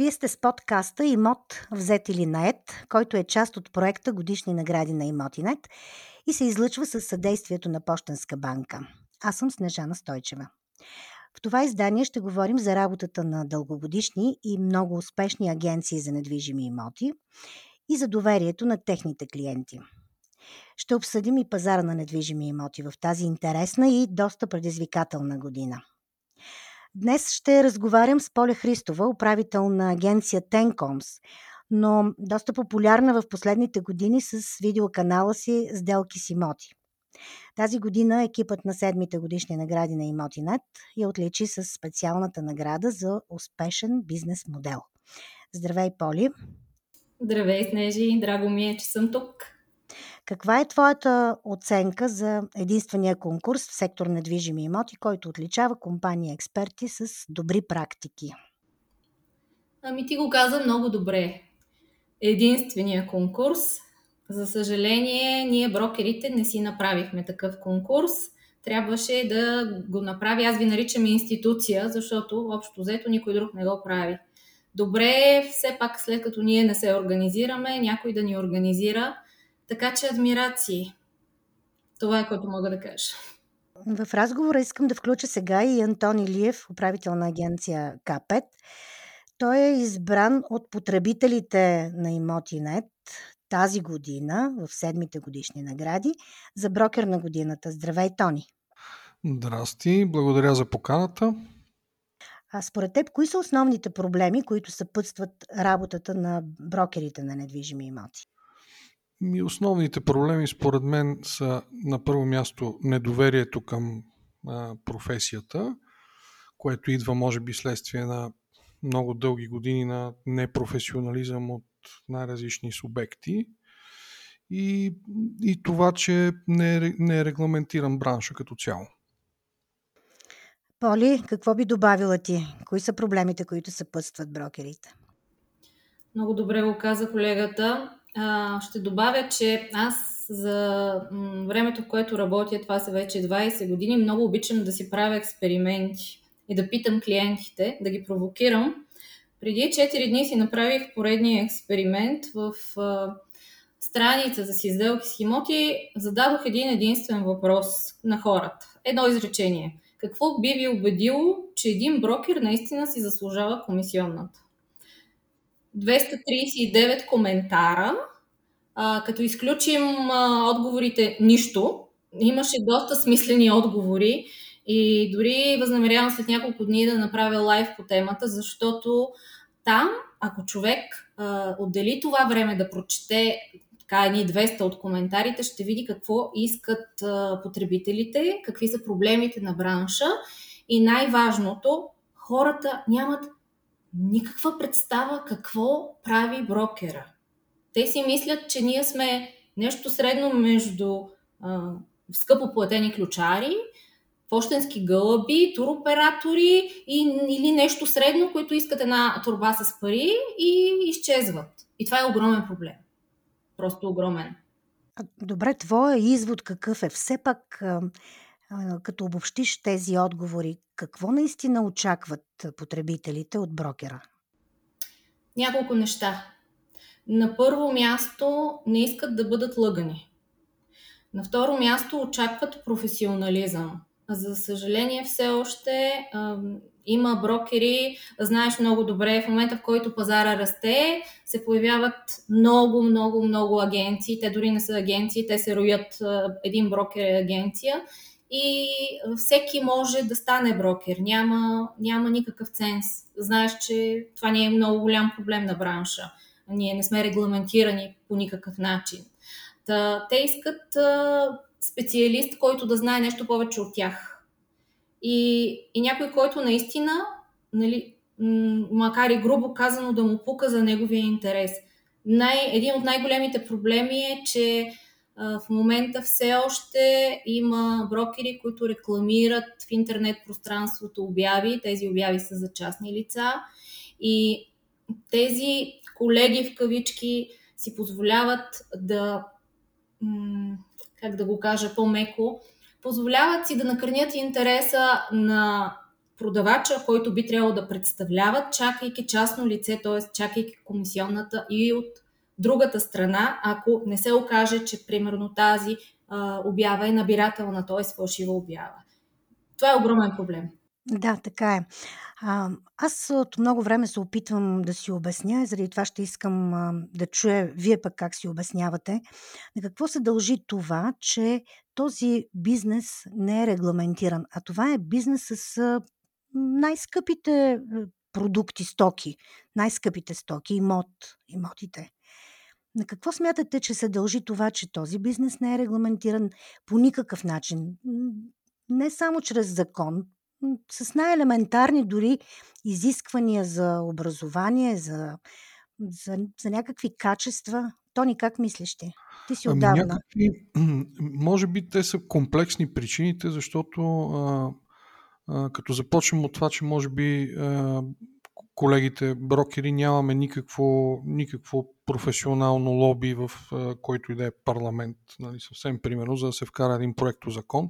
Вие сте с подкаста «Имот взет или наед», който е част от проекта «Годишни награди на имотинет» и се излъчва със съдействието на Пощенска банка. Аз съм Снежана Стойчева. В това издание ще говорим за работата на дългогодишни и много успешни агенции за недвижими имоти и за доверието на техните клиенти. Ще обсъдим и пазара на недвижими имоти в тази интересна и доста предизвикателна година. Днес ще разговарям с Поля Христова, управител на агенция TENCOMS, но доста популярна в последните години с видеоканала си «Сделки с имоти». Тази година екипът на 7-те годишни награди на имотинет я отличи с специалната награда за успешен бизнес модел. Здравей, Поли! Здравей, Снежи! Драго ми е, че съм тук! Каква е твоята оценка за единствения конкурс в сектор недвижими имоти, който отличава компании експерти с добри практики? Ти го каза много добре. Единствения конкурс. За съжаление, ние брокерите не си направихме такъв конкурс. Трябваше да го направи, аз ви наричам институция, защото общо взето никой друг не го прави. Добре, все пак след като ние не се организираме, някой да ни организира. Така че адмирации. Това е което мога да кажа. В разговора искам да включа сега и Антони Лиев, управител на агенция КАПЕД. Той е избран от потребителите на имотинет тази година, в 7-те годишни награди, за брокер на годината. Здравей, Тони! Здрасти, благодаря за поканата. А според теб, кои са основните проблеми, които съпътстват работата на брокерите на недвижими имоти? Основните проблеми според мен са на първо място недоверието към професията, което идва може би следствие на много дълги години на непрофесионализъм от най-различни субекти и това, че не е регламентиран бранша като цяло. Поли, какво би добавила ти? Кои са проблемите, които съпътстват брокерите? Много добре го каза колегата. Ще добавя, че аз за времето, в което работя, това са вече 20 години, много обичам да си правя експерименти и да питам клиентите, да ги провокирам. Преди 4 дни си направих поредния експеримент в страницата си «Сделки с имоти». Зададох един единствен въпрос на хората. Едно изречение. Какво би ви убедило, че един брокер наистина си заслужава комисионната? 239 коментара, като изключим отговорите нищо, имаше доста смислени отговори и дори възнамерявам след няколко дни да направя лайв по темата, защото там, ако човек отдели това време да прочете така едни 200 от коментарите, ще види какво искат потребителите, какви са проблемите на бранша и най-важното, хората нямат никаква представа какво прави брокера. Те си мислят, че ние сме нещо средно между скъпо платени ключари, пощенски гълъби, туроператори или нещо средно, което искат една торба с пари и изчезват. И това е огромен проблем. Просто огромен. Добре, твоя извод какъв е? Все пак, като обобщиш тези отговори, какво наистина очакват потребителите от брокера? Няколко неща. На първо място не искат да бъдат лъгани. На второ място очакват професионализъм. За съжаление все още има брокери, знаеш много добре, в момента в който пазара расте, се появяват много агенции. Те дори не са агенции, те се роят. Един брокер е агенция. И всеки може да стане брокер. Няма никакъв ценз. Знаеш, че това не е много голям проблем на бранша. Ние не сме регламентирани по никакъв начин. Те искат специалист, който да знае нещо повече от тях. И някой, който наистина, макар и грубо казано, да му пука за неговия интерес. Един от най-големите проблеми е, че в момента все още има брокери, които рекламират в интернет пространството обяви. Тези обяви са за частни лица и тези колеги в кавички си позволяват да, как да го кажа по-меко, позволяват си да накърнят интереса на продавача, който би трябвало да представлява, чакайки частно лице, т.е. чакайки комисионната, и от другата страна, ако не се окаже, че примерно тази обява е набирателна, т.е. фалшива обява. Това е огромен проблем. Да, така е. Аз от много време се опитвам да си обясня и заради това ще искам да чуя вие пък как си обяснявате. На какво се дължи това, че този бизнес не е регламентиран, а това е бизнес с най-скъпите продукти, стоки, най-скъпите стоки, имотите. На какво смятате, че се дължи това, че този бизнес не е регламентиран по никакъв начин? Не само чрез закон, с най-елементарни дори изисквания за образование, за някакви качества. Тони, как мислиш ти? Ти си отдавна. Може би те са комплексни причините, защото като започнем от това, че може би колегите брокери нямаме никакво професионално лоби в който и да е парламент, нали, съвсем примерно, за да се вкара един проектозакон.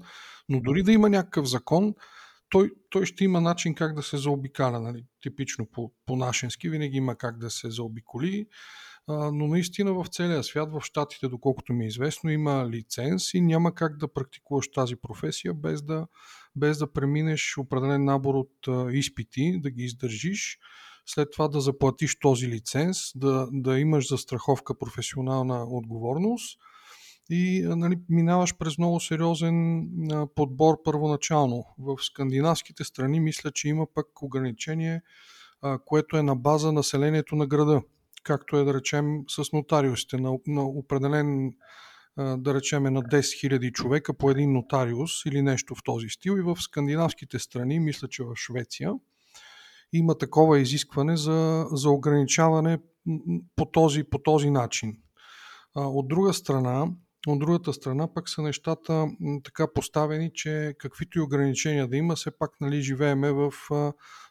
Но дори да има някакъв закон, той ще има начин как да се заобикаля, нали? Типично по-нашенски, винаги има как да се заобиколи, но наистина в целия свят, в щатите, доколкото ми е известно, има лиценз и няма как да практикуваш тази професия без да преминеш определен набор от изпити, да ги издържиш, след това да заплатиш този лиценз, да имаш застраховка професионална отговорност и, нали, минаваш през много сериозен подбор първоначално. В скандинавските страни мисля, че има пък ограничение, което е на база населението на града, както е да речем с нотариусите. На определен, да речем, на 10 000 човека по един нотариус или нещо в този стил, и в скандинавските страни, мисля, че в Швеция, има такова изискване за ограничаване по този начин. От другата страна пък са нещата така поставени, че каквито и ограничения да има, все пак, нали, живееме в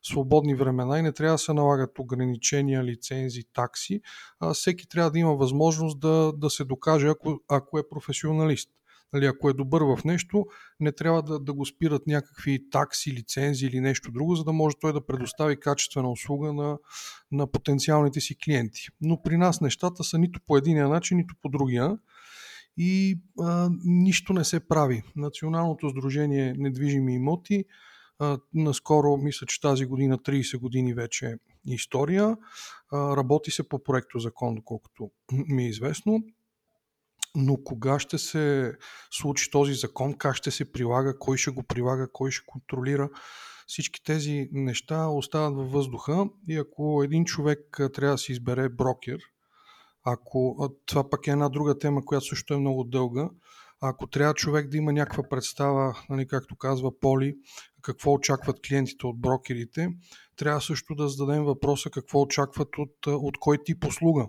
свободни времена и не трябва да се налагат ограничения, лицензи, такси. Всеки трябва да има възможност да се докаже, ако е професионалист. Нали, ако е добър в нещо, не трябва да го спират някакви такси, лицензи или нещо друго, за да може той да предостави качествена услуга на потенциалните си клиенти. Но при нас нещата са нито по единия начин, нито по другия. И нищо не се прави. Националното сдружение недвижими имоти, наскоро, мисля, че тази година 30 години вече е история, работи се по проектозакон, доколкото ми е известно. Но кога ще се случи този закон, как ще се прилага, кой ще го прилага, кой ще контролира, всички тези неща остават във въздуха. И ако един човек трябва да си избере брокер, това пък е една друга тема, която също е много дълга. Ако трябва човек да има някаква представа, нали, както казва Поли, какво очакват клиентите от брокерите, трябва също да зададем въпроса какво очакват от кой тип услуга.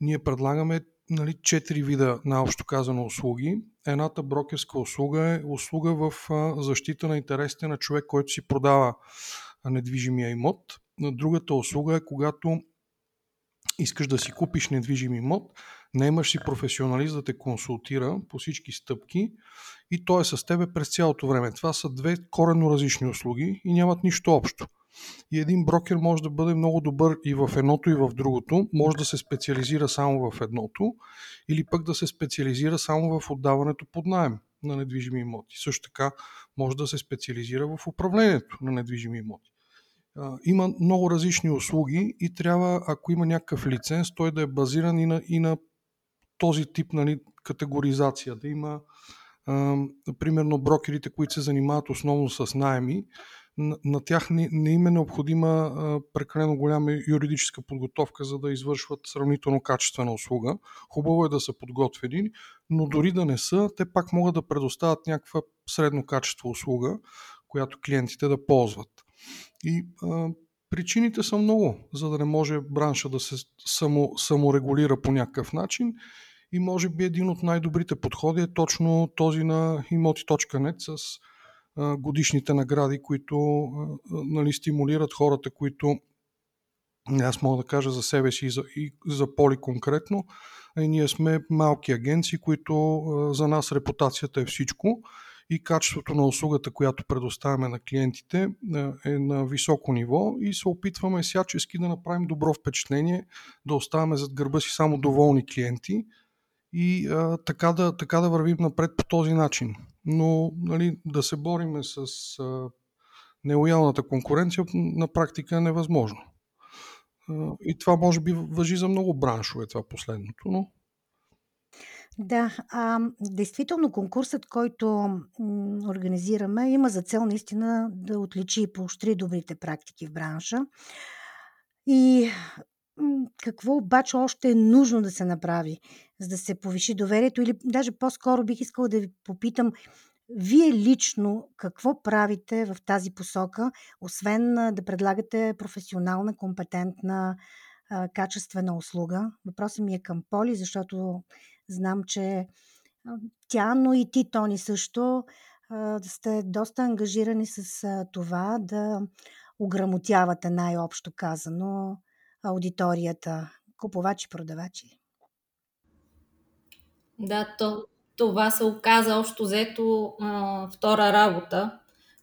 Ние предлагаме, нали, 4 вида наобщо казано услуги. Едната брокерска услуга е услуга в защита на интересите на човек, който си продава недвижимия имот. Другата услуга е когато искаш да си купиш недвижим имот, наемаш си професионалист да те консултира по всички стъпки и той е с тебе през цялото време. Това са две коренно различни услуги и нямат нищо общо. И един брокер може да бъде много добър и в едното, и в другото, може да се специализира само в едното или пък да се специализира само в отдаването под наем на недвижими имоти. Също така може да се специализира в управлението на недвижими имоти. Има много различни услуги и трябва, ако има някакъв лиценз, той да е базиран и на този тип, нали, категоризация. Да има, примерно, брокерите, които се занимават основно с наеми, на тях не им е необходима прекалено голяма юридическа подготовка, за да извършват сравнително качествена услуга. Хубаво е да са подготвени, но дори да не са, те пак могат да предоставят някаква средно качество услуга, която клиентите да ползват. И причините са много, за да не може бранша да се саморегулира по някакъв начин, и може би един от най-добрите подходи е точно този на imoti.net с годишните награди, които нали, стимулират хората, които, аз мога да кажа за себе си и за Поли конкретно, и ние сме малки агенции, които за нас репутацията е всичко. и качеството на услугата, която предоставяме на клиентите, е на високо ниво и се опитваме всячески да направим добро впечатление, да оставаме зад гърба си само доволни клиенти и така да вървим напред по този начин. Но да се бориме с нелоялната конкуренция на практика е невъзможно. И това може би важи за много браншове, това последното, но... Да, действително конкурсът, който организираме, има за цел наистина да отличи и поощри добрите практики в бранша. И какво обаче още е нужно да се направи, за да се повиши доверието? Или даже по-скоро бих искала да ви попитам, вие лично какво правите в тази посока, освен да предлагате професионална, компетентна, качествена услуга? Въпросът ми е към Поли, защото знам, че тя, но и ти, Тони, също сте доста ангажирани с това да ограмотявате, най-общо казано, аудиторията, купувачи-продавачи. Да, това се оказа общо взето втора работа,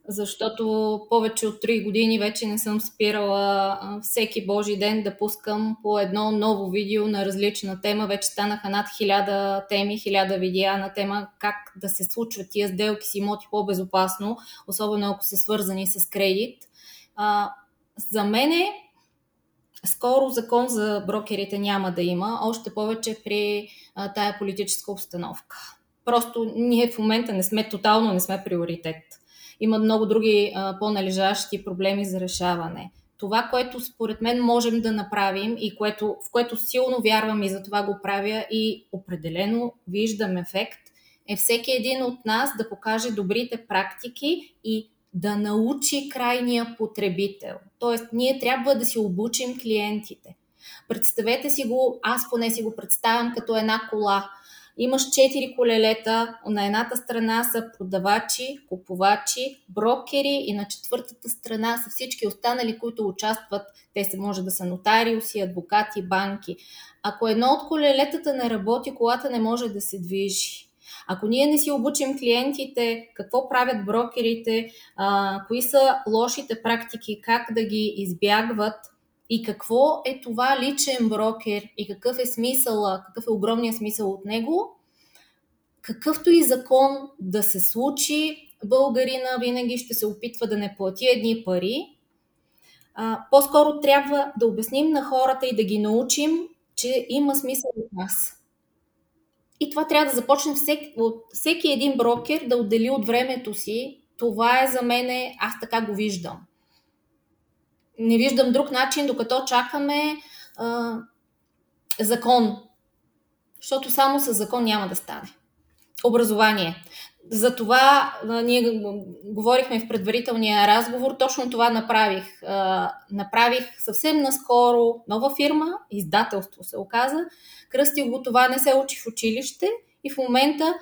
защото повече от 3 години вече не съм спирала всеки божи ден да пускам по едно ново видео на различна тема. Вече станаха над 1000 теми, 1000 видеа на тема как да се случват тия сделки с имоти по-безопасно, особено ако са свързани с кредит. За мен скоро закон за брокерите няма да има, още повече при тая политическа обстановка. Просто ние в момента не сме приоритет. Има много други по-належащи проблеми за решаване. Това, което според мен можем да направим и в което силно вярвам и за това го правя и определено виждам ефект, е всеки един от нас да покаже добрите практики и да научи крайния потребител. Тоест, ние трябва да си обучим клиентите. Представете си го, аз поне си го представям като една кола. Имаш 4 колелета, на едната страна са продавачи, купувачи, брокери и на четвъртата страна са всички останали, които участват. Те се може да са нотариуси, адвокати, банки. Ако едно от колелетата не работи, колата не може да се движи. Ако ние не си обучим клиентите, какво правят брокерите, кои са лошите практики, как да ги избягват, и какво е това личен брокер и какъв е смисъл, какъв е огромният смисъл от него, какъвто и закон да се случи, българина винаги ще се опитва да не плати едни пари. По-скоро трябва да обясним на хората и да ги научим, че има смисъл от нас. И това трябва да започне всеки един брокер да отдели от времето си. Това е за мене, аз така го виждам. Не виждам друг начин, докато чакаме закон. Защото само с закон няма да стане. Образование. За това ние говорихме в предварителния разговор. Точно това направих. Направих съвсем наскоро нова фирма, издателство се оказа. Кръстих го това "Не се учи в училище" и в момента,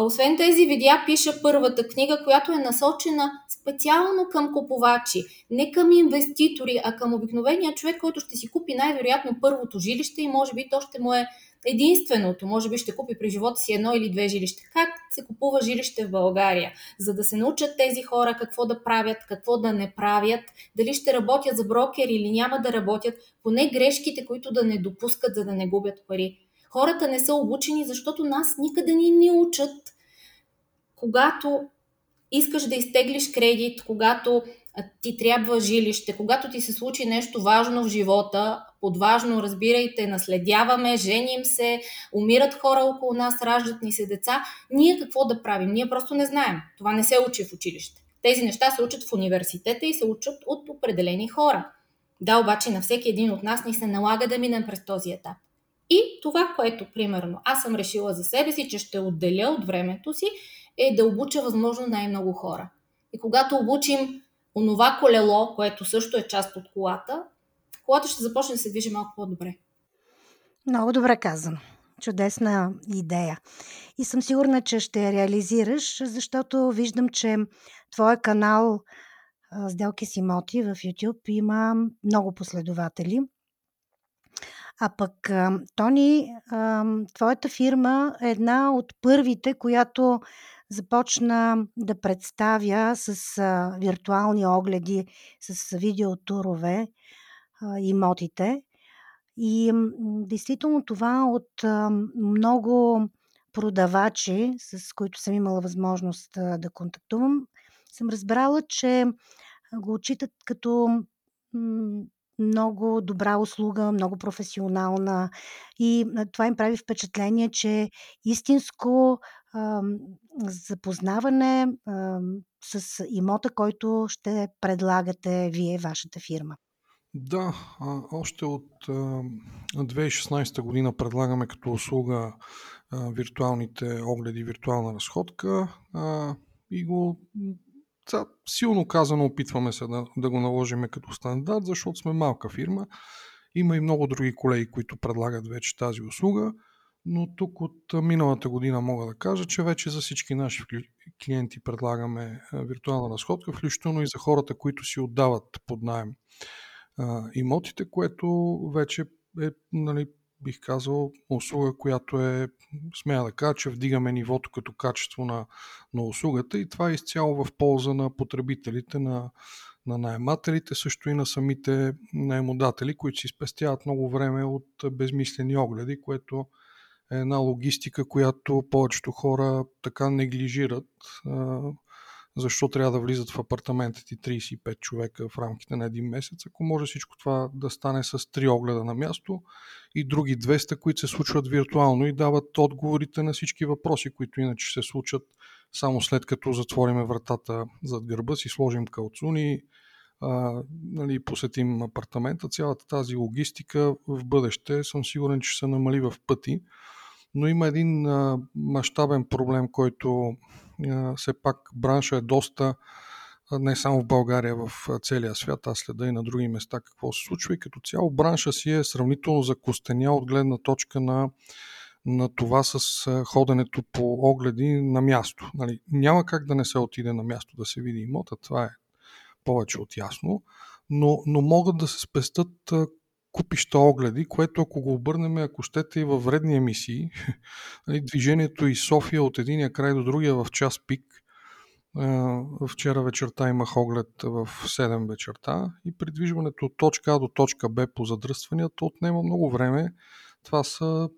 освен тези видеа, пиша първата книга, която е насочена специално към купувачи, не към инвеститори, а към обикновения човек, който ще си купи най-вероятно първото жилище и може би то ще му е единственото, може би ще купи при живота си 1 или 2 жилища. Как се купува жилище в България? За да се научат тези хора какво да правят, какво да не правят, дали ще работят за брокер или няма да работят, поне грешките, които да не допускат, за да не губят пари. Хората не са обучени, защото нас никъде ни учат. Когато искаш да изтеглиш кредит, когато ти трябва жилище, когато ти се случи нещо важно в живота, под важно разбирайте, наследяваме, женим се, умират хора около нас, раждат ни се деца. Ние какво да правим? Ние просто не знаем. Това не се учи в училище. Тези неща се учат в университета и се учат от определени хора. Да, обаче на всеки един от нас ни се налага да минем през този етап. И това, което, примерно, аз съм решила за себе си, че ще отделя от времето си, е да обуча възможно най-много хора. И когато обучим онова колело, което също е част от колата, колата ще започне да се движи малко по-добре. Много добре казано. Чудесна идея. И съм сигурна, че ще я реализираш, защото виждам, че твой канал "Сделки с имоти" в YouTube има много последователи. А пък, Тони, твоята фирма е една от първите, която започна да представя с виртуални огледи, с видеотурове имотите. И действително това от много продавачи, с които съм имала възможност да контактувам, съм разбрала, че го отчитат като много добра услуга, много професионална, и това им прави впечатление, че истинско запознаване с имота, който ще предлагате вие, вашата фирма. Да, още от 2016 година предлагаме като услуга виртуалните огледи, виртуална разходка и го силно казано опитваме се да го наложим като стандарт, защото сме малка фирма. Има и много други колеги, които предлагат вече тази услуга, но тук от миналата година мога да кажа, че вече за всички наши клиенти предлагаме виртуална разходка, включително и за хората, които си отдават под наем имотите, което вече е, бих казал, услуга, която е, смея да кажа, че вдигаме нивото като качество на услугата, и това е изцяло в полза на потребителите, на наемателите, също и на самите наемодатели, които си спестяват много време от безмислени огледи, което е една логистика, която повечето хора така неглижират. Защо трябва да влизат в апартамента ти 35 човека в рамките на един месец, ако може всичко това да стане с 3 огледа на място и други 200, които се случват виртуално и дават отговорите на всички въпроси, които иначе се случат само след като затвориме вратата зад гърба си, сложим калцуни, посетим апартамента. Цялата тази логистика в бъдеще съм сигурен, че се намали в пъти, но има един мащабен проблем, който все пак бранша е доста, не само в България, в целия свят, аз следа и на други места какво се случва, и като цяло бранша си е сравнително закостенял от гледна точка на това с ходенето по огледи на място. Няма как да не се отиде на място да се види имота, това е повече от ясно, но могат да се спестат купища огледи, което ако го обърнем, ако щете, и във вредни емисии, движението и София от единия край до другия в час пик. Вчера вечерта имах оглед в 7 вечерта и придвижването от точка А до точка Б по задръстванията отнема много време. Това са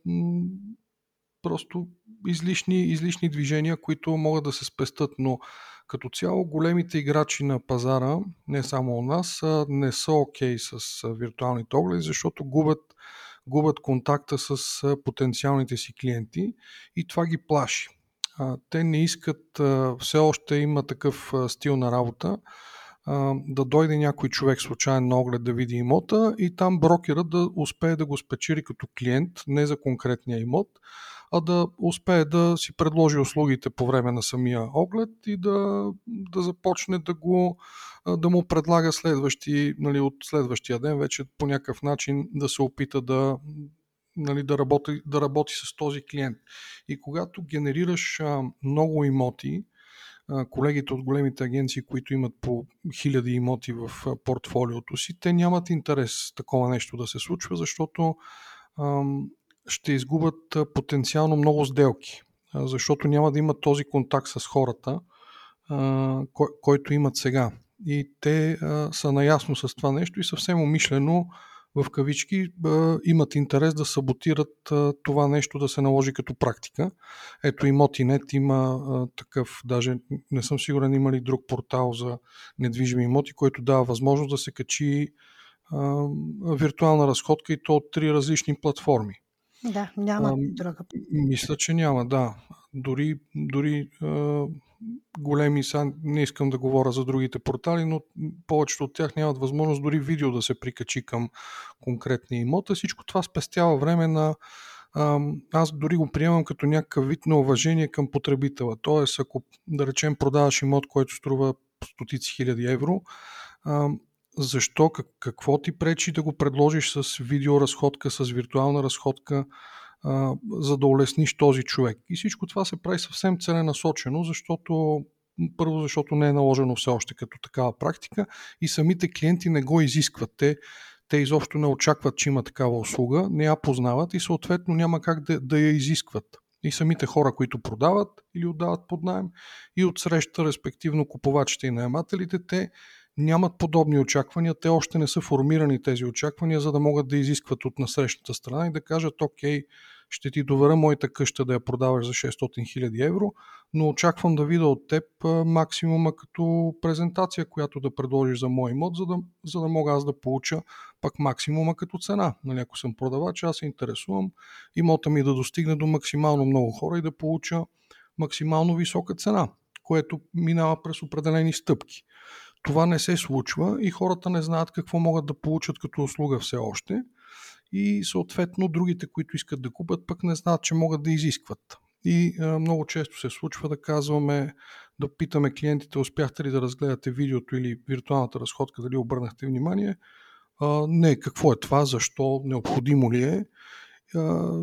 просто излишни движения, които могат да се спестат, но като цяло големите играчи на пазара, не само у нас, не са окей с виртуалните огледи, защото губят контакта с потенциалните си клиенти и това ги плаши. Те не искат, все още има такъв стил на работа, да дойде някой човек случайен на оглед да види имота и там брокерът да успее да го спечели като клиент, не за конкретния имот, а да успее да си предложи услугите по време на самия оглед и да започне да му предлага от следващия ден вече по някакъв начин да се опита да работи с този клиент. И когато генерираш много имоти, колегите от големите агенции, които имат по хиляди имоти в портфолиото си, те нямат интерес такова нещо да се случва, защото ще изгубят потенциално много сделки, защото няма да имат този контакт с хората, който имат сега. И те са наясно с това нещо и съвсем умишлено, в кавички, имат интерес да саботират това нещо да се наложи като практика. Ето имотинет има такъв, даже не съм сигурен има ли друг портал за недвижими имоти, който дава възможност да се качи виртуална разходка и то от 3 различни платформи. Да, няма друга. Мисля, че няма, да. Дори големи, са, не искам да говоря за другите портали, но повечето от тях нямат възможност дори видео да се прикачи към конкретния имот. Всичко това спестява време на... Аз дори го приемам като някакъв вид на уважение към потребителя. Тоест, ако, да речем, продаваш имот, който струва стотици хиляди евро, защо, какво ти пречи да го предложиш с видеоразходка, с виртуална разходка, за да улесниш този човек? И всичко това се прави съвсем целенасочено, защото не е наложено все още като такава практика и самите клиенти не го изискват. Те изобщо не очакват, че има такава услуга, не я познават и съответно няма как да я изискват. и самите хора, които продават или отдават под наем, и отсреща, респективно купувачите и наемателите, те нямат подобни очаквания, те още не са формирани тези очаквания, за да могат да изискват от насрещната страна и да кажат: окей, ще ти доверя моята къща да я продаваш за 600 000 евро, но очаквам да видя от теб максимума като презентация, която да предложиш за мой имот, за да мога аз да получа пак максимума като цена. Нали, ако съм продавач, аз се интересувам имота ми да достигне до максимално много хора и да получа максимално висока цена, което минава през определени стъпки. Това не се случва и хората не знаят какво могат да получат като услуга все още, и съответно другите, които искат да купят, пък не знаят, че могат да изискват. И много често се случва да питаме клиентите: успяхте ли да разгледате видеото или виртуалната разходка, дали обърнахте внимание? Не, какво е това, защо, необходимо ли е?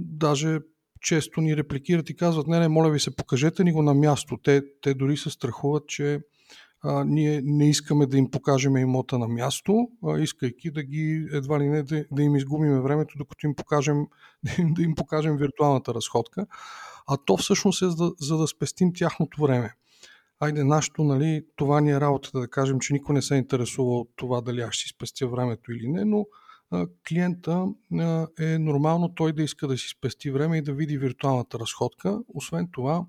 Даже често ни репликират и казват: не, моля ви се, покажете ни го на място. Те дори се страхуват, че ние не искаме да им покажем имота на място, искайки да ги едва ли не да им изгубим времето, докато им покажем, да им покажем виртуалната разходка. А то всъщност е за да спестим тяхното време. Айде, нашето, нали, това ни е работата, да кажем, че никой не се интересува от това дали аз си спестя времето или не, но клиента е нормално той да иска да си спести време и да види виртуалната разходка. Освен това,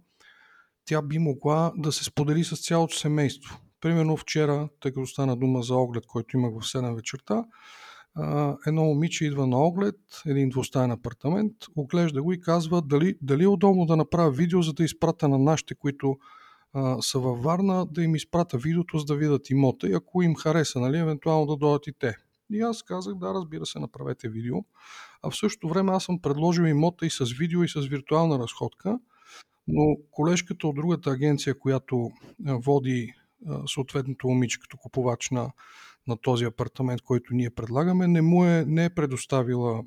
тя би могла да се сподели с цялото семейство. Примерно вчера, тъй като стана дума за оглед, който имах в 7 вечерта, едно момиче идва на оглед, един двустаен апартамент, оглежда го и казва: дали е удобно да направя видео, за да изпратя на нашите, които са във Варна, да им изпратя видеото, за да видят имота и ако им хареса, нали, евентуално да дойдат и те. И аз казах: да, разбира се, направете видео. А в същото време аз съм предложил имота и с видео, и с виртуална разходка, но колежката от другата агенция, която води съответното момиче като купувач на този апартамент, който ние предлагаме, не е предоставила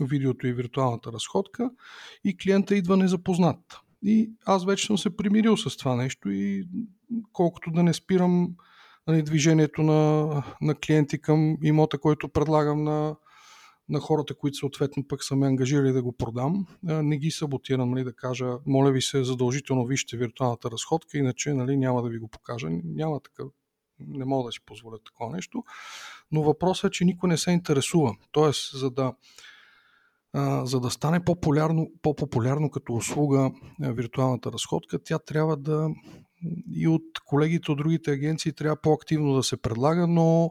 видеото и виртуалната разходка и клиента идва незапознат. И аз вече съм се примирил с това нещо и колкото да не спирам движението на клиенти към имота, който предлагам на хората, които съответно пък са ме ангажирали да го продам, не ги саботирам, нали, да кажа: моля ви се, задължително вижте виртуалната разходка, иначе, нали, няма да ви го покажа. Няма така, не мога да си позволя такова нещо. Но въпросът е, че никой не се интересува. Тоест, за да стане по-популярно като услуга виртуалната разходка, тя трябва да и от колегите от другите агенции трябва по-активно да се предлага, но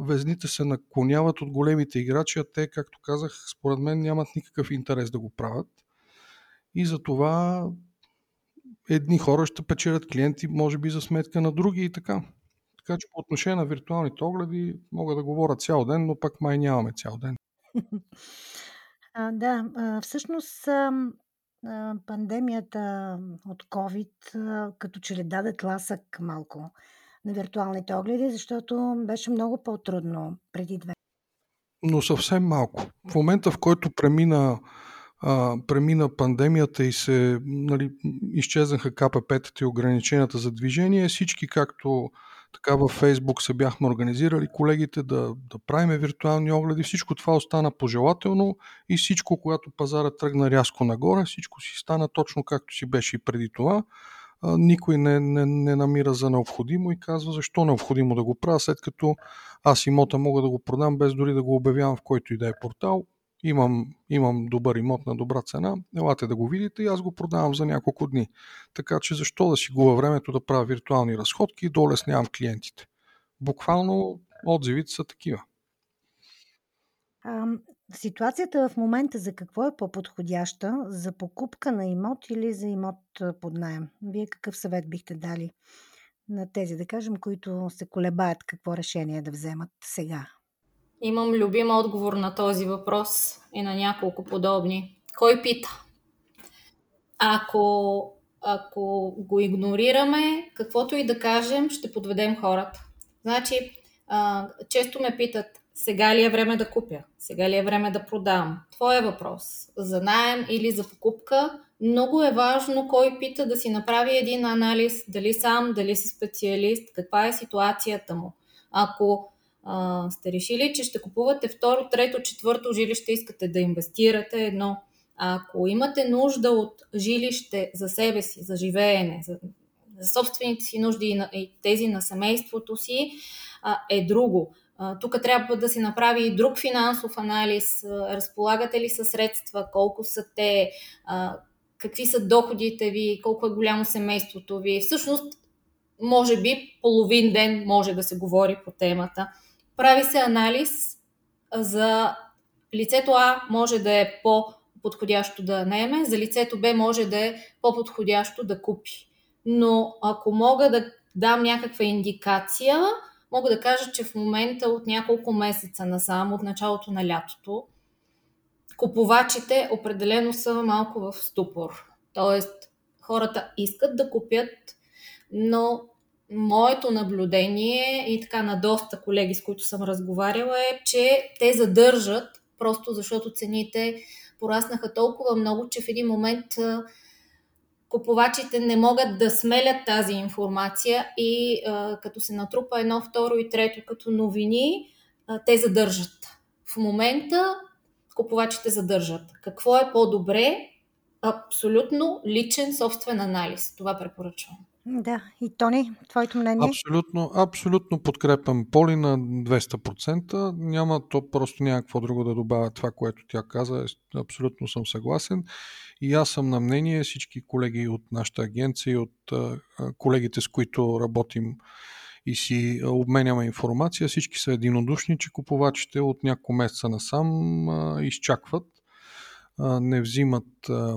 везните се наклоняват от големите играчи, а те, както казах, според мен нямат никакъв интерес да го правят. И затова едни хора ще печелят клиенти, може би за сметка на други и така. Така че по отношение на виртуалните огледи мога да говоря цял ден, но пак май нямаме цял ден. Да, всъщност пандемията от COVID като че ли даде тласък малко на виртуалните огледи, защото беше много по-трудно преди две. Но съвсем малко. В момента, в който премина пандемията и се, нали, изчезнаха КПП-тата и ограниченията за движение, всички, както така във Facebook се бяхме организирали колегите да правиме виртуални огледи, всичко това остана пожелателно и всичко, когато пазара тръгна рязко нагоре, всичко си стана точно както си беше и преди това. Никой не намира за необходимо и казва: защо необходимо да го правя, след като аз имота мога да го продам без дори да го обявявам в който и да е портал. Имам добър имот на добра цена, елате да го видите и аз го продавам за няколко дни. Така че защо да си губя времето да правя виртуални разходки и долеснявам клиентите? Буквално отзивите са такива. Ситуацията в момента за какво е по-подходяща? За покупка на имот или за имот под наем? Вие какъв съвет бихте дали на тези, да кажем, които се колебаят какво решение да вземат сега? Имам любим отговор на този въпрос и на няколко подобни. Кой пита? Ако го игнорираме, каквото и да кажем, ще подведем хората. Значи, често ме питат: сега ли е време да купя? Сега ли е време да продам? Твой е въпрос. За наем или за покупка? Много е важно кой пита, да си направи един анализ, дали сам, дали си специалист, каква е ситуацията му. Ако сте решили, че ще купувате второ, трето, четвърто жилище, искате да инвестирате едно Ако имате нужда от жилище за себе си, за живеене, за собствените си нужди и тези на семейството си, е друго. Тук трябва да се направи и друг финансов анализ. Разполагате ли със средства, колко са те, какви са доходите ви, колко е голямо семейството ви. Всъщност, може би половин ден може да се говори по темата. Прави се анализ за лицето А, може да е по-подходящо да наеме, за лицето Б може да е по-подходящо да купи. Но ако мога да дам някаква индикация, мога да кажа, че в момента от няколко месеца насам, от началото на лятото, купувачите определено са малко в ступор. Тоест, хората искат да купят, но моето наблюдение и така на доста колеги, с които съм разговаряла, е, че те задържат, просто защото цените пораснаха толкова много, че в един момент купувачите не могат да смелят тази информация и като се натрупа едно, второ и трето като новини, те задържат. В момента купувачите задържат. Какво е по-добре? Абсолютно личен собствен анализ. Това препоръчвам. Да, и Тони, твоето мнение? Абсолютно подкрепям Поли на 200%. Просто няма какво друго да добавя. Това, което тя каза, абсолютно съм съгласен. И аз съм на мнение, всички колеги от нашата агенция, от колегите, с които работим и си обменяме информация, всички са единодушни, че купувачите от няколко месеца насам изчакват, не взимат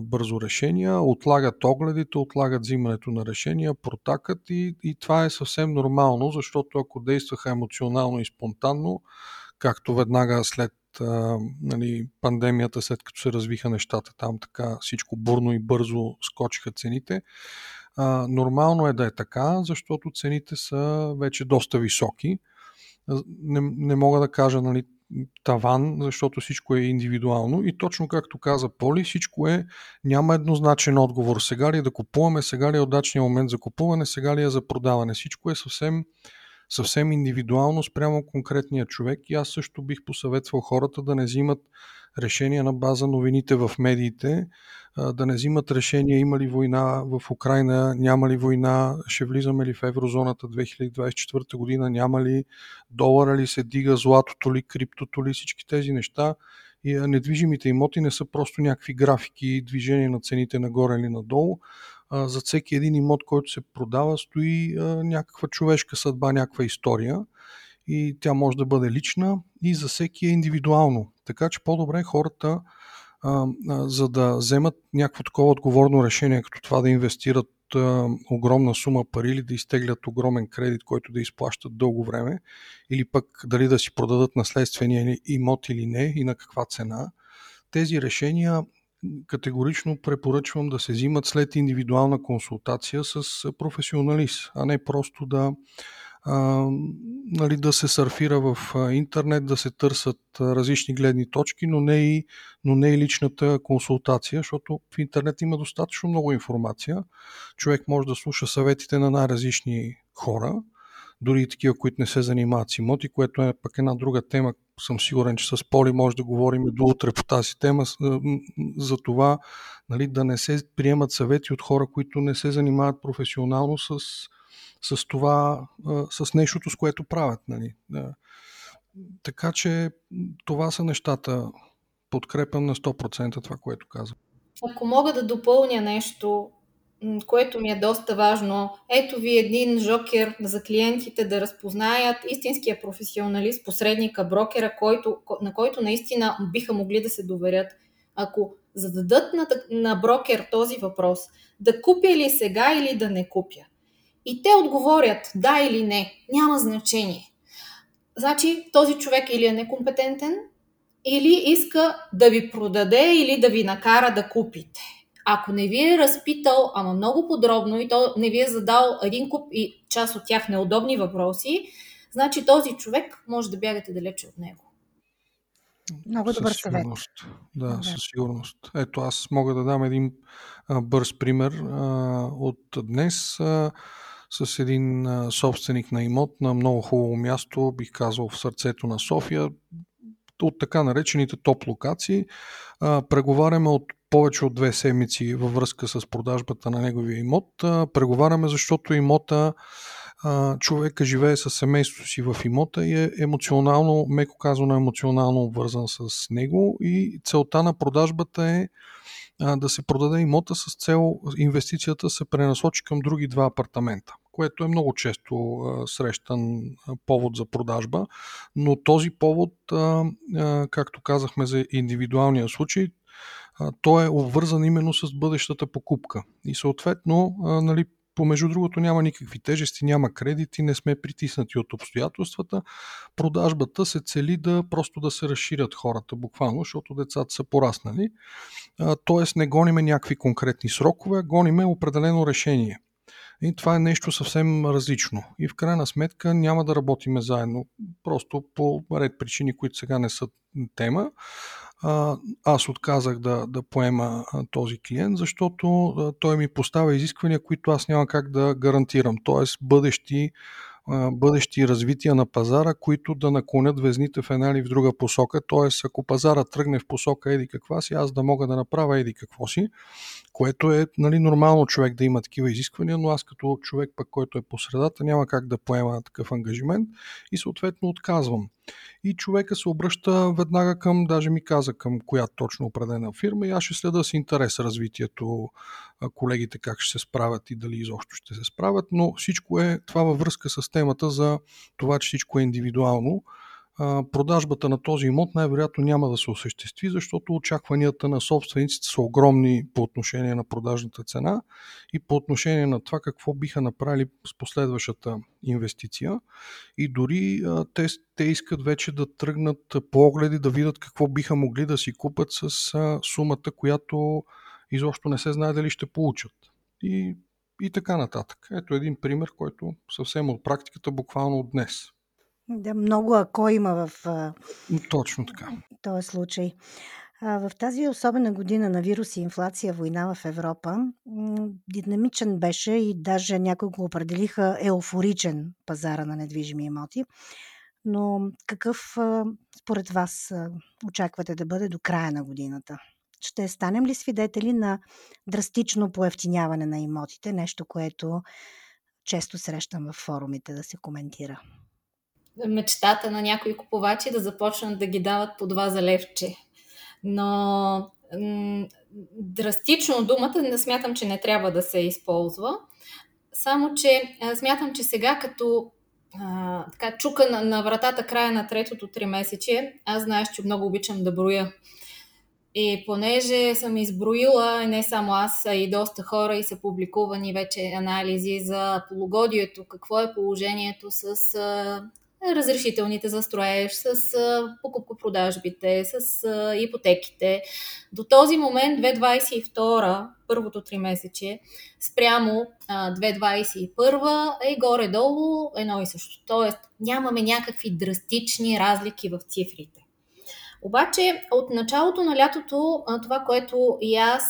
бързо решения, отлагат огледите, отлагат взимането на решения, протакат и това е съвсем нормално, защото ако действаха емоционално и спонтанно, както веднага след пандемията, след като се развиха нещата там, така всичко бурно и бързо скочиха цените, нормално е да е така, защото цените са вече доста високи. Не мога да кажа, таван, защото всичко е индивидуално и точно както каза Поли, всичко няма еднозначен отговор. Сега ли е да купуваме, сега ли е удачният момент за купуване, сега ли е за продаване. Всичко е съвсем индивидуално спрямо конкретния човек и аз също бих посъветвал хората да не взимат решения на база новините в медиите, да не взимат решения има ли война в Украйна, няма ли война, ще влизаме ли в еврозоната 2024 година, няма ли, долара ли се дига, златото ли, криптото ли, всички тези неща. И недвижимите имоти не са просто някакви графики, движение на цените нагоре или надолу. За всеки един имот, който се продава, стои някаква човешка съдба, някаква история и тя може да бъде лична и за всеки е индивидуално. Така че по-добре хората, за да вземат някакво такова отговорно решение, като това да инвестират огромна сума пари или да изтеглят огромен кредит, който да изплащат дълго време, или пък дали да си продадат наследствения имот или не и на каква цена, тези решения категорично препоръчвам да се взимат след индивидуална консултация с професионалист, а не просто да се сърфира в интернет, да се търсят различни гледни точки, но не и личната консултация, защото в интернет има достатъчно много информация. Човек може да слуша съветите на най-различни хора, дори и такива, които не се занимават с имоти, което е пък една друга тема. Съм сигурен, че с Поли може да говорим до утре по тази тема, за това да не се приемат съвети от хора, които не се занимават професионално с това, с нещото, с което правят. Така че това са нещата. Подкрепям на 100% това, което казвам. Ако мога да допълня нещо, което ми е доста важно. Ето ви един жокер за клиентите да разпознаят истинския професионалист, посредника, брокера, на който наистина биха могли да се доверят. Ако зададат на брокер този въпрос, да купя ли сега или да не купя? И те отговорят да или не, няма значение. Значи този човек или е некомпетентен, или иска да ви продаде или да ви накара да купите. Ако не ви е разпитал, ама много подробно и то не ви е задал един куп и част от тях неудобни въпроси, значи този човек може да бягате далече от него. Много добър съвет. Да, със сигурност. Ето, аз мога да дам един бърз пример от днес с един собственик на имот на много хубаво място, бих казал в сърцето на София, от така наречените топ локации. Преговаряме от повече от 2 седмици във връзка с продажбата на неговия имот. Преговаряме, защото имота, човека живее със семейството си в имота и е емоционално, меко казано, емоционално обвързан с него, и целта на продажбата е да се продаде имота с цел инвестицията се пренасочи към други 2 апартамента, което е много често срещан повод за продажба, но този повод, както казахме за индивидуалния случай, той е обвързан именно с бъдещата покупка и съответно, нали, помежду другото няма никакви тежести, няма кредити, не сме притиснати от обстоятелствата. Продажбата се цели да просто да се разширят хората буквално, защото децата са пораснали. Тоест не гониме някакви конкретни срокове, гониме определено решение. И това е нещо съвсем различно. И в крайна сметка няма да работиме заедно, просто по ред причини, които сега не са тема. Аз отказах да поема този клиент, защото той ми поставя изисквания, които аз няма как да гарантирам. Тоест бъдещи развития на пазара, които да наклонят везните в една или в друга посока. Тоест, ако пазара тръгне в посока еди каква си, аз да мога да направя еди какво си, което е, нали, нормално човек да има такива изисквания, но аз като човек пък, който е по средата, няма как да поема такъв ангажимент и съответно отказвам. И човека се обръща веднага към, даже ми каза към коя точно определена фирма, и аз ще следа с интерес развитието, колегите как ще се справят и дали изобщо ще се справят, но всичко е това във връзка с темата за това, че всичко е индивидуално. Продажбата на този имот най-вероятно няма да се осъществи, защото очакванията на собствениците са огромни по отношение на продажната цена и по отношение на това какво биха направили с последващата инвестиция, и дори те искат вече да тръгнат по огледи, да видят какво биха могли да си купят с сумата, която изобщо не се знае дали ще получат. И така нататък. Ето един пример, който съвсем от практиката, буквално от днес. Да, много ако има в точно така. Този случай. В тази особена година на вирус и инфлация, война в Европа, динамичен беше и даже някои го определиха еуфоричен пазара на недвижими имоти. Но какъв според вас очаквате да бъде до края на годината? Ще станем ли свидетели на драстично поевтиняване на имотите? Нещо, което често срещам във форумите да се коментира. Мечтата на някои купувачи да започнат да ги дават по 2 за левче. Но драстично думата не смятам, че не трябва да се използва. Само, че смятам, че сега като така, чука на вратата края на 3-то 3-месечие, аз знаеш, че много обичам да броя. И понеже съм изброила, не само аз, а и доста хора, и са публикувани вече анализи за полугодието, какво е положението с разрешителните за строеж, с покупко-продажбите, с ипотеките. До този момент 2022, първото 3-месечие, спрямо 2021 е горе-долу едно и също. Тоест нямаме някакви драстични разлики в цифрите. Обаче от началото на лятото, това, което и аз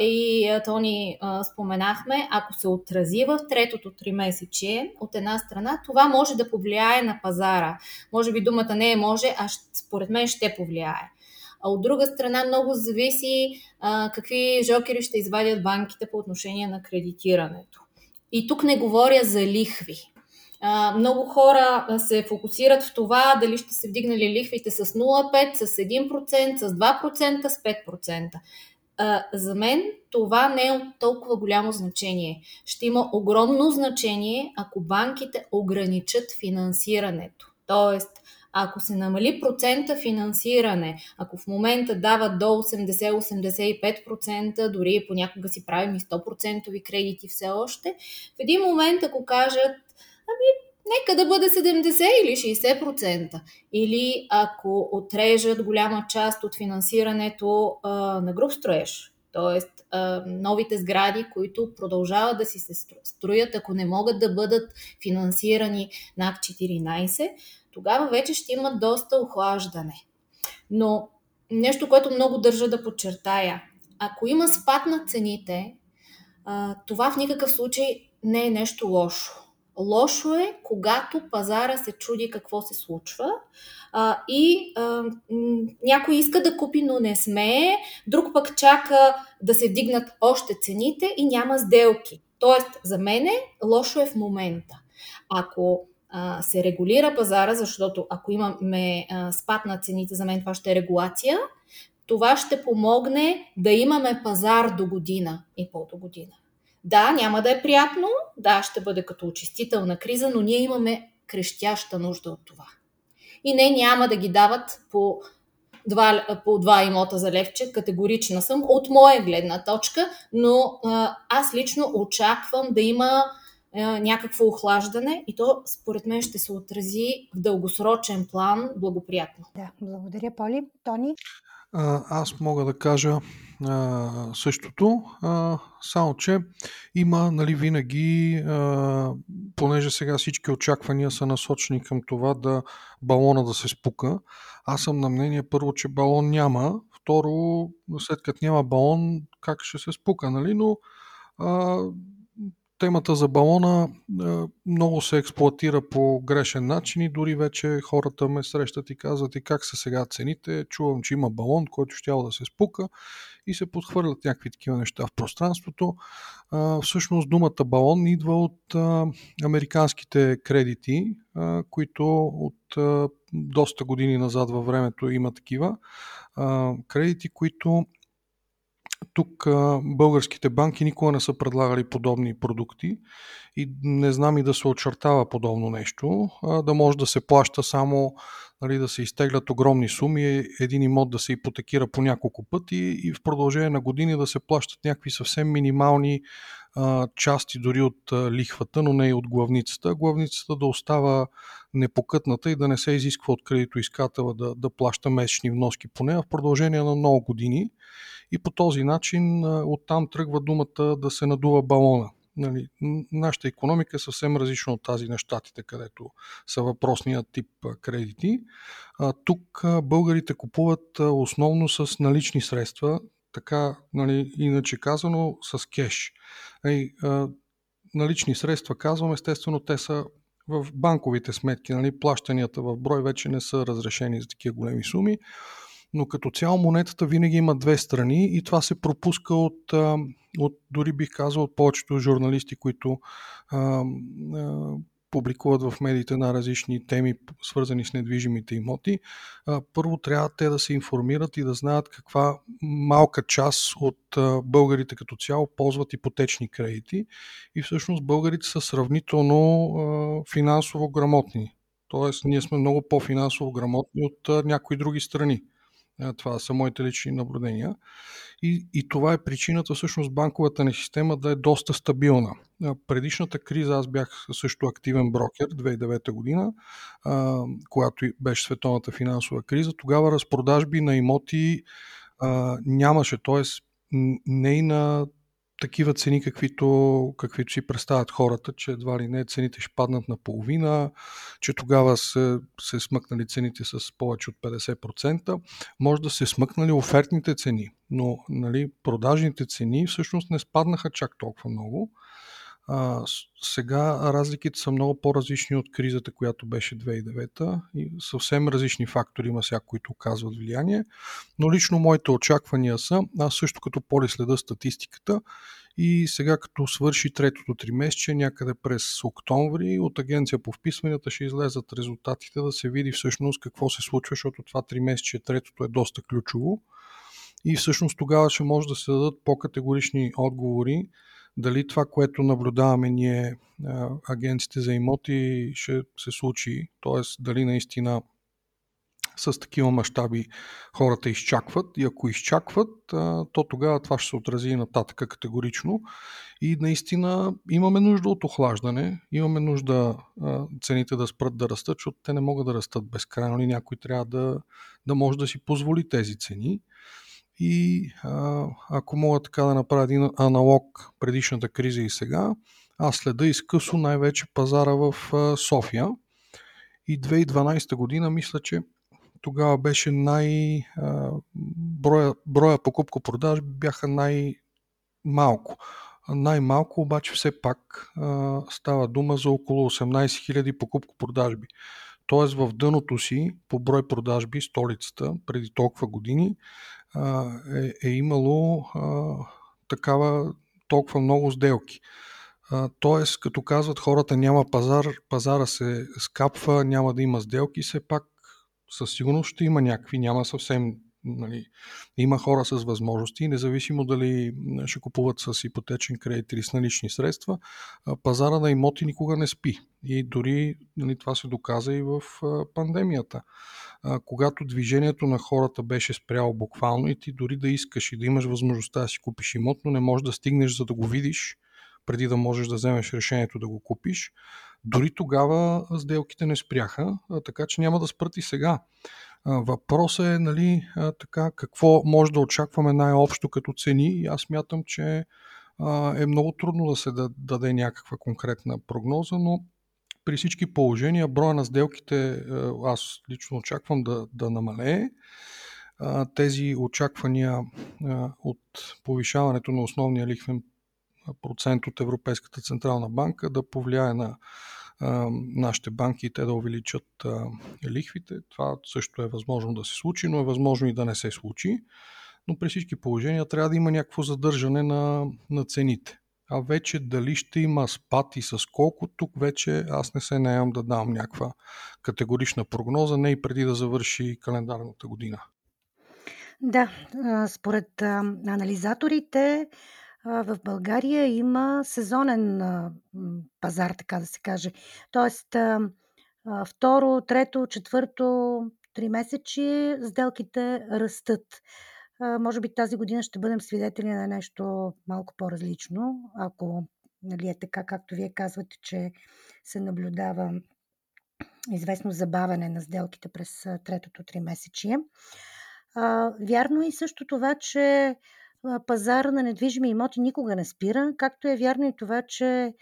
и Тони споменахме, ако се отрази в 3-то 3-месечие, от една страна, това може да повлияе на пазара. Може би думата не е може, а според мен ще повлияе. А от друга страна много зависи какви жокери ще извадят банките по отношение на кредитирането. И тук не говоря за лихви. Много хора се фокусират в това дали ще се вдигнали лихвите с 0,5, с 1%, с 2%, с 5%. За мен това не е от толкова голямо значение. Ще има огромно значение, ако банките ограничат финансирането. Тоест, ако се намали процента финансиране, ако в момента дават до 80-85%, дори понякога си правим и 100% кредити все още, в един момент ако кажат: ами, нека да бъде 70 или 60%. Или ако отрежат голяма част от финансирането на груб строеж, т.е. новите сгради, които продължават да си се строят, ако не могат да бъдат финансирани над 14, тогава вече ще има доста охлаждане. Но нещо, което много държа да подчертая, ако има спад на цените, това в никакъв случай не е нещо лошо. Лошо е, когато пазара се чуди какво се случва и някой иска да купи, но не смее, друг пък чака да се вдигнат още цените и няма сделки. Тоест, за мен лошо е в момента. Ако се регулира пазара, защото ако имаме спад на цените, за мен това ще е регулация, това ще помогне да имаме пазар до година и по-до година. Да, няма да е приятно, да, ще бъде като очистителна криза, но ние имаме крещяща нужда от това. И не, няма да ги дават по два имота за левче, категорична съм, от моя гледна точка, но аз лично очаквам да има някакво охлаждане и то според мен ще се отрази в дългосрочен план благоприятно. Да, благодаря, Поли. Тони? Аз мога да кажа същото, само че има винаги, понеже сега всички очаквания са насочени към това да балона да се спука. Аз съм на мнение първо, че балон няма, второ, след като няма балон, как ще се спука, но темата за балона много се експлоатира по грешен начин и дори вече хората ме срещат и казват: и как са сега цените, чувам, че има балон, който щял да се спука, и се подхвърлят някакви такива неща в пространството. Всъщност думата балон идва от американските кредити, които от доста години назад във времето има такива кредити, които тук българските банки никога не са предлагали подобни продукти и не знам и да се очертава подобно нещо, да може да се плаща само, да се изтеглят огромни суми, един имот да се ипотекира по няколко пъти и в продължение на години да се плащат някакви съвсем минимални части дори от лихвата, но не и от главницата. Главницата да остава непокътната и да не се изисква от кредитоискателя да плаща месечни вноски по нея в продължение на много години. И по този начин оттам тръгва думата да се надува балона. Нашата икономика е съвсем различна от тази на щатите, където са въпросният тип кредити. Тук българите купуват основно с налични средства, така, иначе казано, с кеш. Налични средства, казвам, естествено, те са в банковите сметки, плащанията в брой вече не са разрешени за такива големи суми, но като цяло монетата винаги има две страни и това се пропуска от дори бих казал, от повечето журналисти, които публикуват в медиите на различни теми, свързани с недвижимите имоти. Първо трябва те да се информират и да знаят каква малка част от българите като цяло ползват ипотечни кредити и всъщност българите са сравнително финансово грамотни. Тоест ние сме много по-финансово грамотни от някои други страни. Това са моите лични наблюдения. И това е причината всъщност банковата ни система да е доста стабилна. Предишната криза, аз бях също активен брокер 2009 година, когато беше световната финансова криза. Тогава разпродажби на имоти нямаше, т.е. не и на такива цени, каквито си представят хората, че едва ли не цените ще паднат наполовина, че тогава се смъкнали цените с повече от 50%. Може да се смъкнали офертните цени, но продажните цени всъщност не спаднаха чак толкова много. Сега разликите са много по-различни от кризата, която беше 2009 и съвсем различни фактори има сега, които оказват влияние, но лично моите очаквания са, аз също като Поли следа статистиката и сега като свърши третото тримесечие, някъде през октомври, от Агенция по вписванията ще излезат резултатите да се види всъщност какво се случва, защото това тримесечие, третото е доста ключово и всъщност тогава ще може да се дадат по-категорични отговори дали това, което наблюдаваме ние, агенците за имоти, ще се случи, т.е. дали наистина с такива мащаби хората изчакват и ако изчакват, то тогава това ще се отрази и нататъка категорично и наистина имаме нужда от охлаждане, имаме нужда цените да спрат да растат, защото те не могат да растат безкрайно и някой трябва да може да си позволи тези цени. И ако мога така да направя един аналог предишната криза и сега, аз следа изкъсо най-вече пазара в София и 2012 година, мисля, че тогава беше броя покупко-продажби бяха най-малко. Най-малко обаче все пак става дума за около 18 000 покупко-продажби. Тоест в дъното си по брой продажби столицата преди толкова години е имало толкова много сделки. Тоест, като казват хората няма пазар, пазара се скапва, няма да има сделки, все пак със сигурност ще има някакви, няма съвсем, нали, има хора с възможности, независимо дали ще купуват с ипотечен кредит или с налични средства, пазара на имоти никога не спи. И дори, нали, това се доказа и в пандемията. Когато движението на хората беше спряло буквално и ти дори да искаш и да имаш възможността да си купиш имот, но не можеш да стигнеш, за да го видиш, преди да можеш да вземеш решението да го купиш, дори тогава сделките не спряха, така че няма да спрат и сега. Въпросът е, нали, така, какво може да очакваме най-общо като цени, и аз смятам, че е много трудно да се даде някаква конкретна прогноза, но при всички положения броя на сделките аз лично очаквам да намалее. Тези очаквания от повишаването на основния лихвен процент от Европейската централна банка да повлияе на нашите банки и те да увеличат лихвите. Това също е възможно да се случи, но е възможно и да не се случи. Но при всички положения трябва да има някакво задържане на цените. А вече дали ще има спад и с колко, тук вече аз не се наемам да дам някаква категорична прогноза, не и преди да завърши календарната година. Да, според анализаторите, в България има сезонен пазар, така да се каже. Тоест, второ, трето, четвърто, тримесечие сделките растат. Може би тази година ще бъдем свидетели на нещо малко по-различно, ако, нали, е така, както вие казвате, че се наблюдава известно забавяне на сделките през третото тримесечие. Вярно и също това, че пазар на недвижими имоти никога не спира, както е вярно и това, че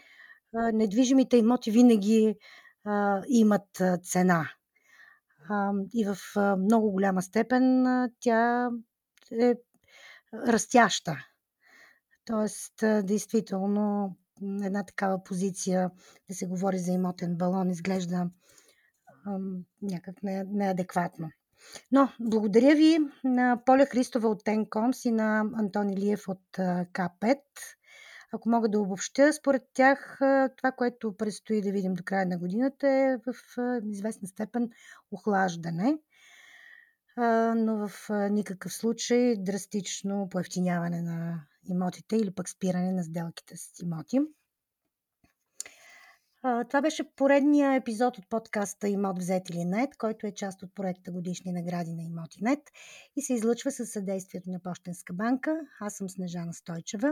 недвижимите имоти винаги имат цена. И в много голяма степен тя е растяща. Тоест, действително, една такава позиция, да се говори за имотен балон, изглежда някак неадекватно. Но благодаря ви на Поля Христова от TENCOMS и на Антони Лиев от КАПЕД. Ако мога да обобщя, според тях това, което предстои да видим до края на годината, е в известна степен охлаждане, но в никакъв случай драстично поевтиняване на имотите или пък спиране на сделките с имоти. Това беше поредния епизод от подкаста Имот взет или нет, който е част от проекта Годишни награди на имотинет и се излъчва със съдействието на Пощенска банка. Аз съм Снежана Стойчева.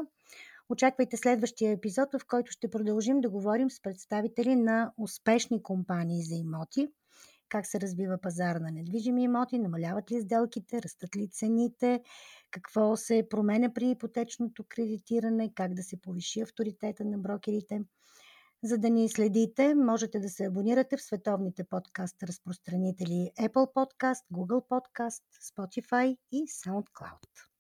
Очаквайте следващия епизод, в който ще продължим да говорим с представители на успешни компании за имоти. Как се развива пазар на недвижими имоти, намаляват ли сделките, растат ли цените, какво се променя при ипотечното кредитиране, как да се повиши авторитета на брокерите. За да ни следите, можете да се абонирате в световните подкаст разпространители Apple Podcast, Google Podcast, Spotify и SoundCloud.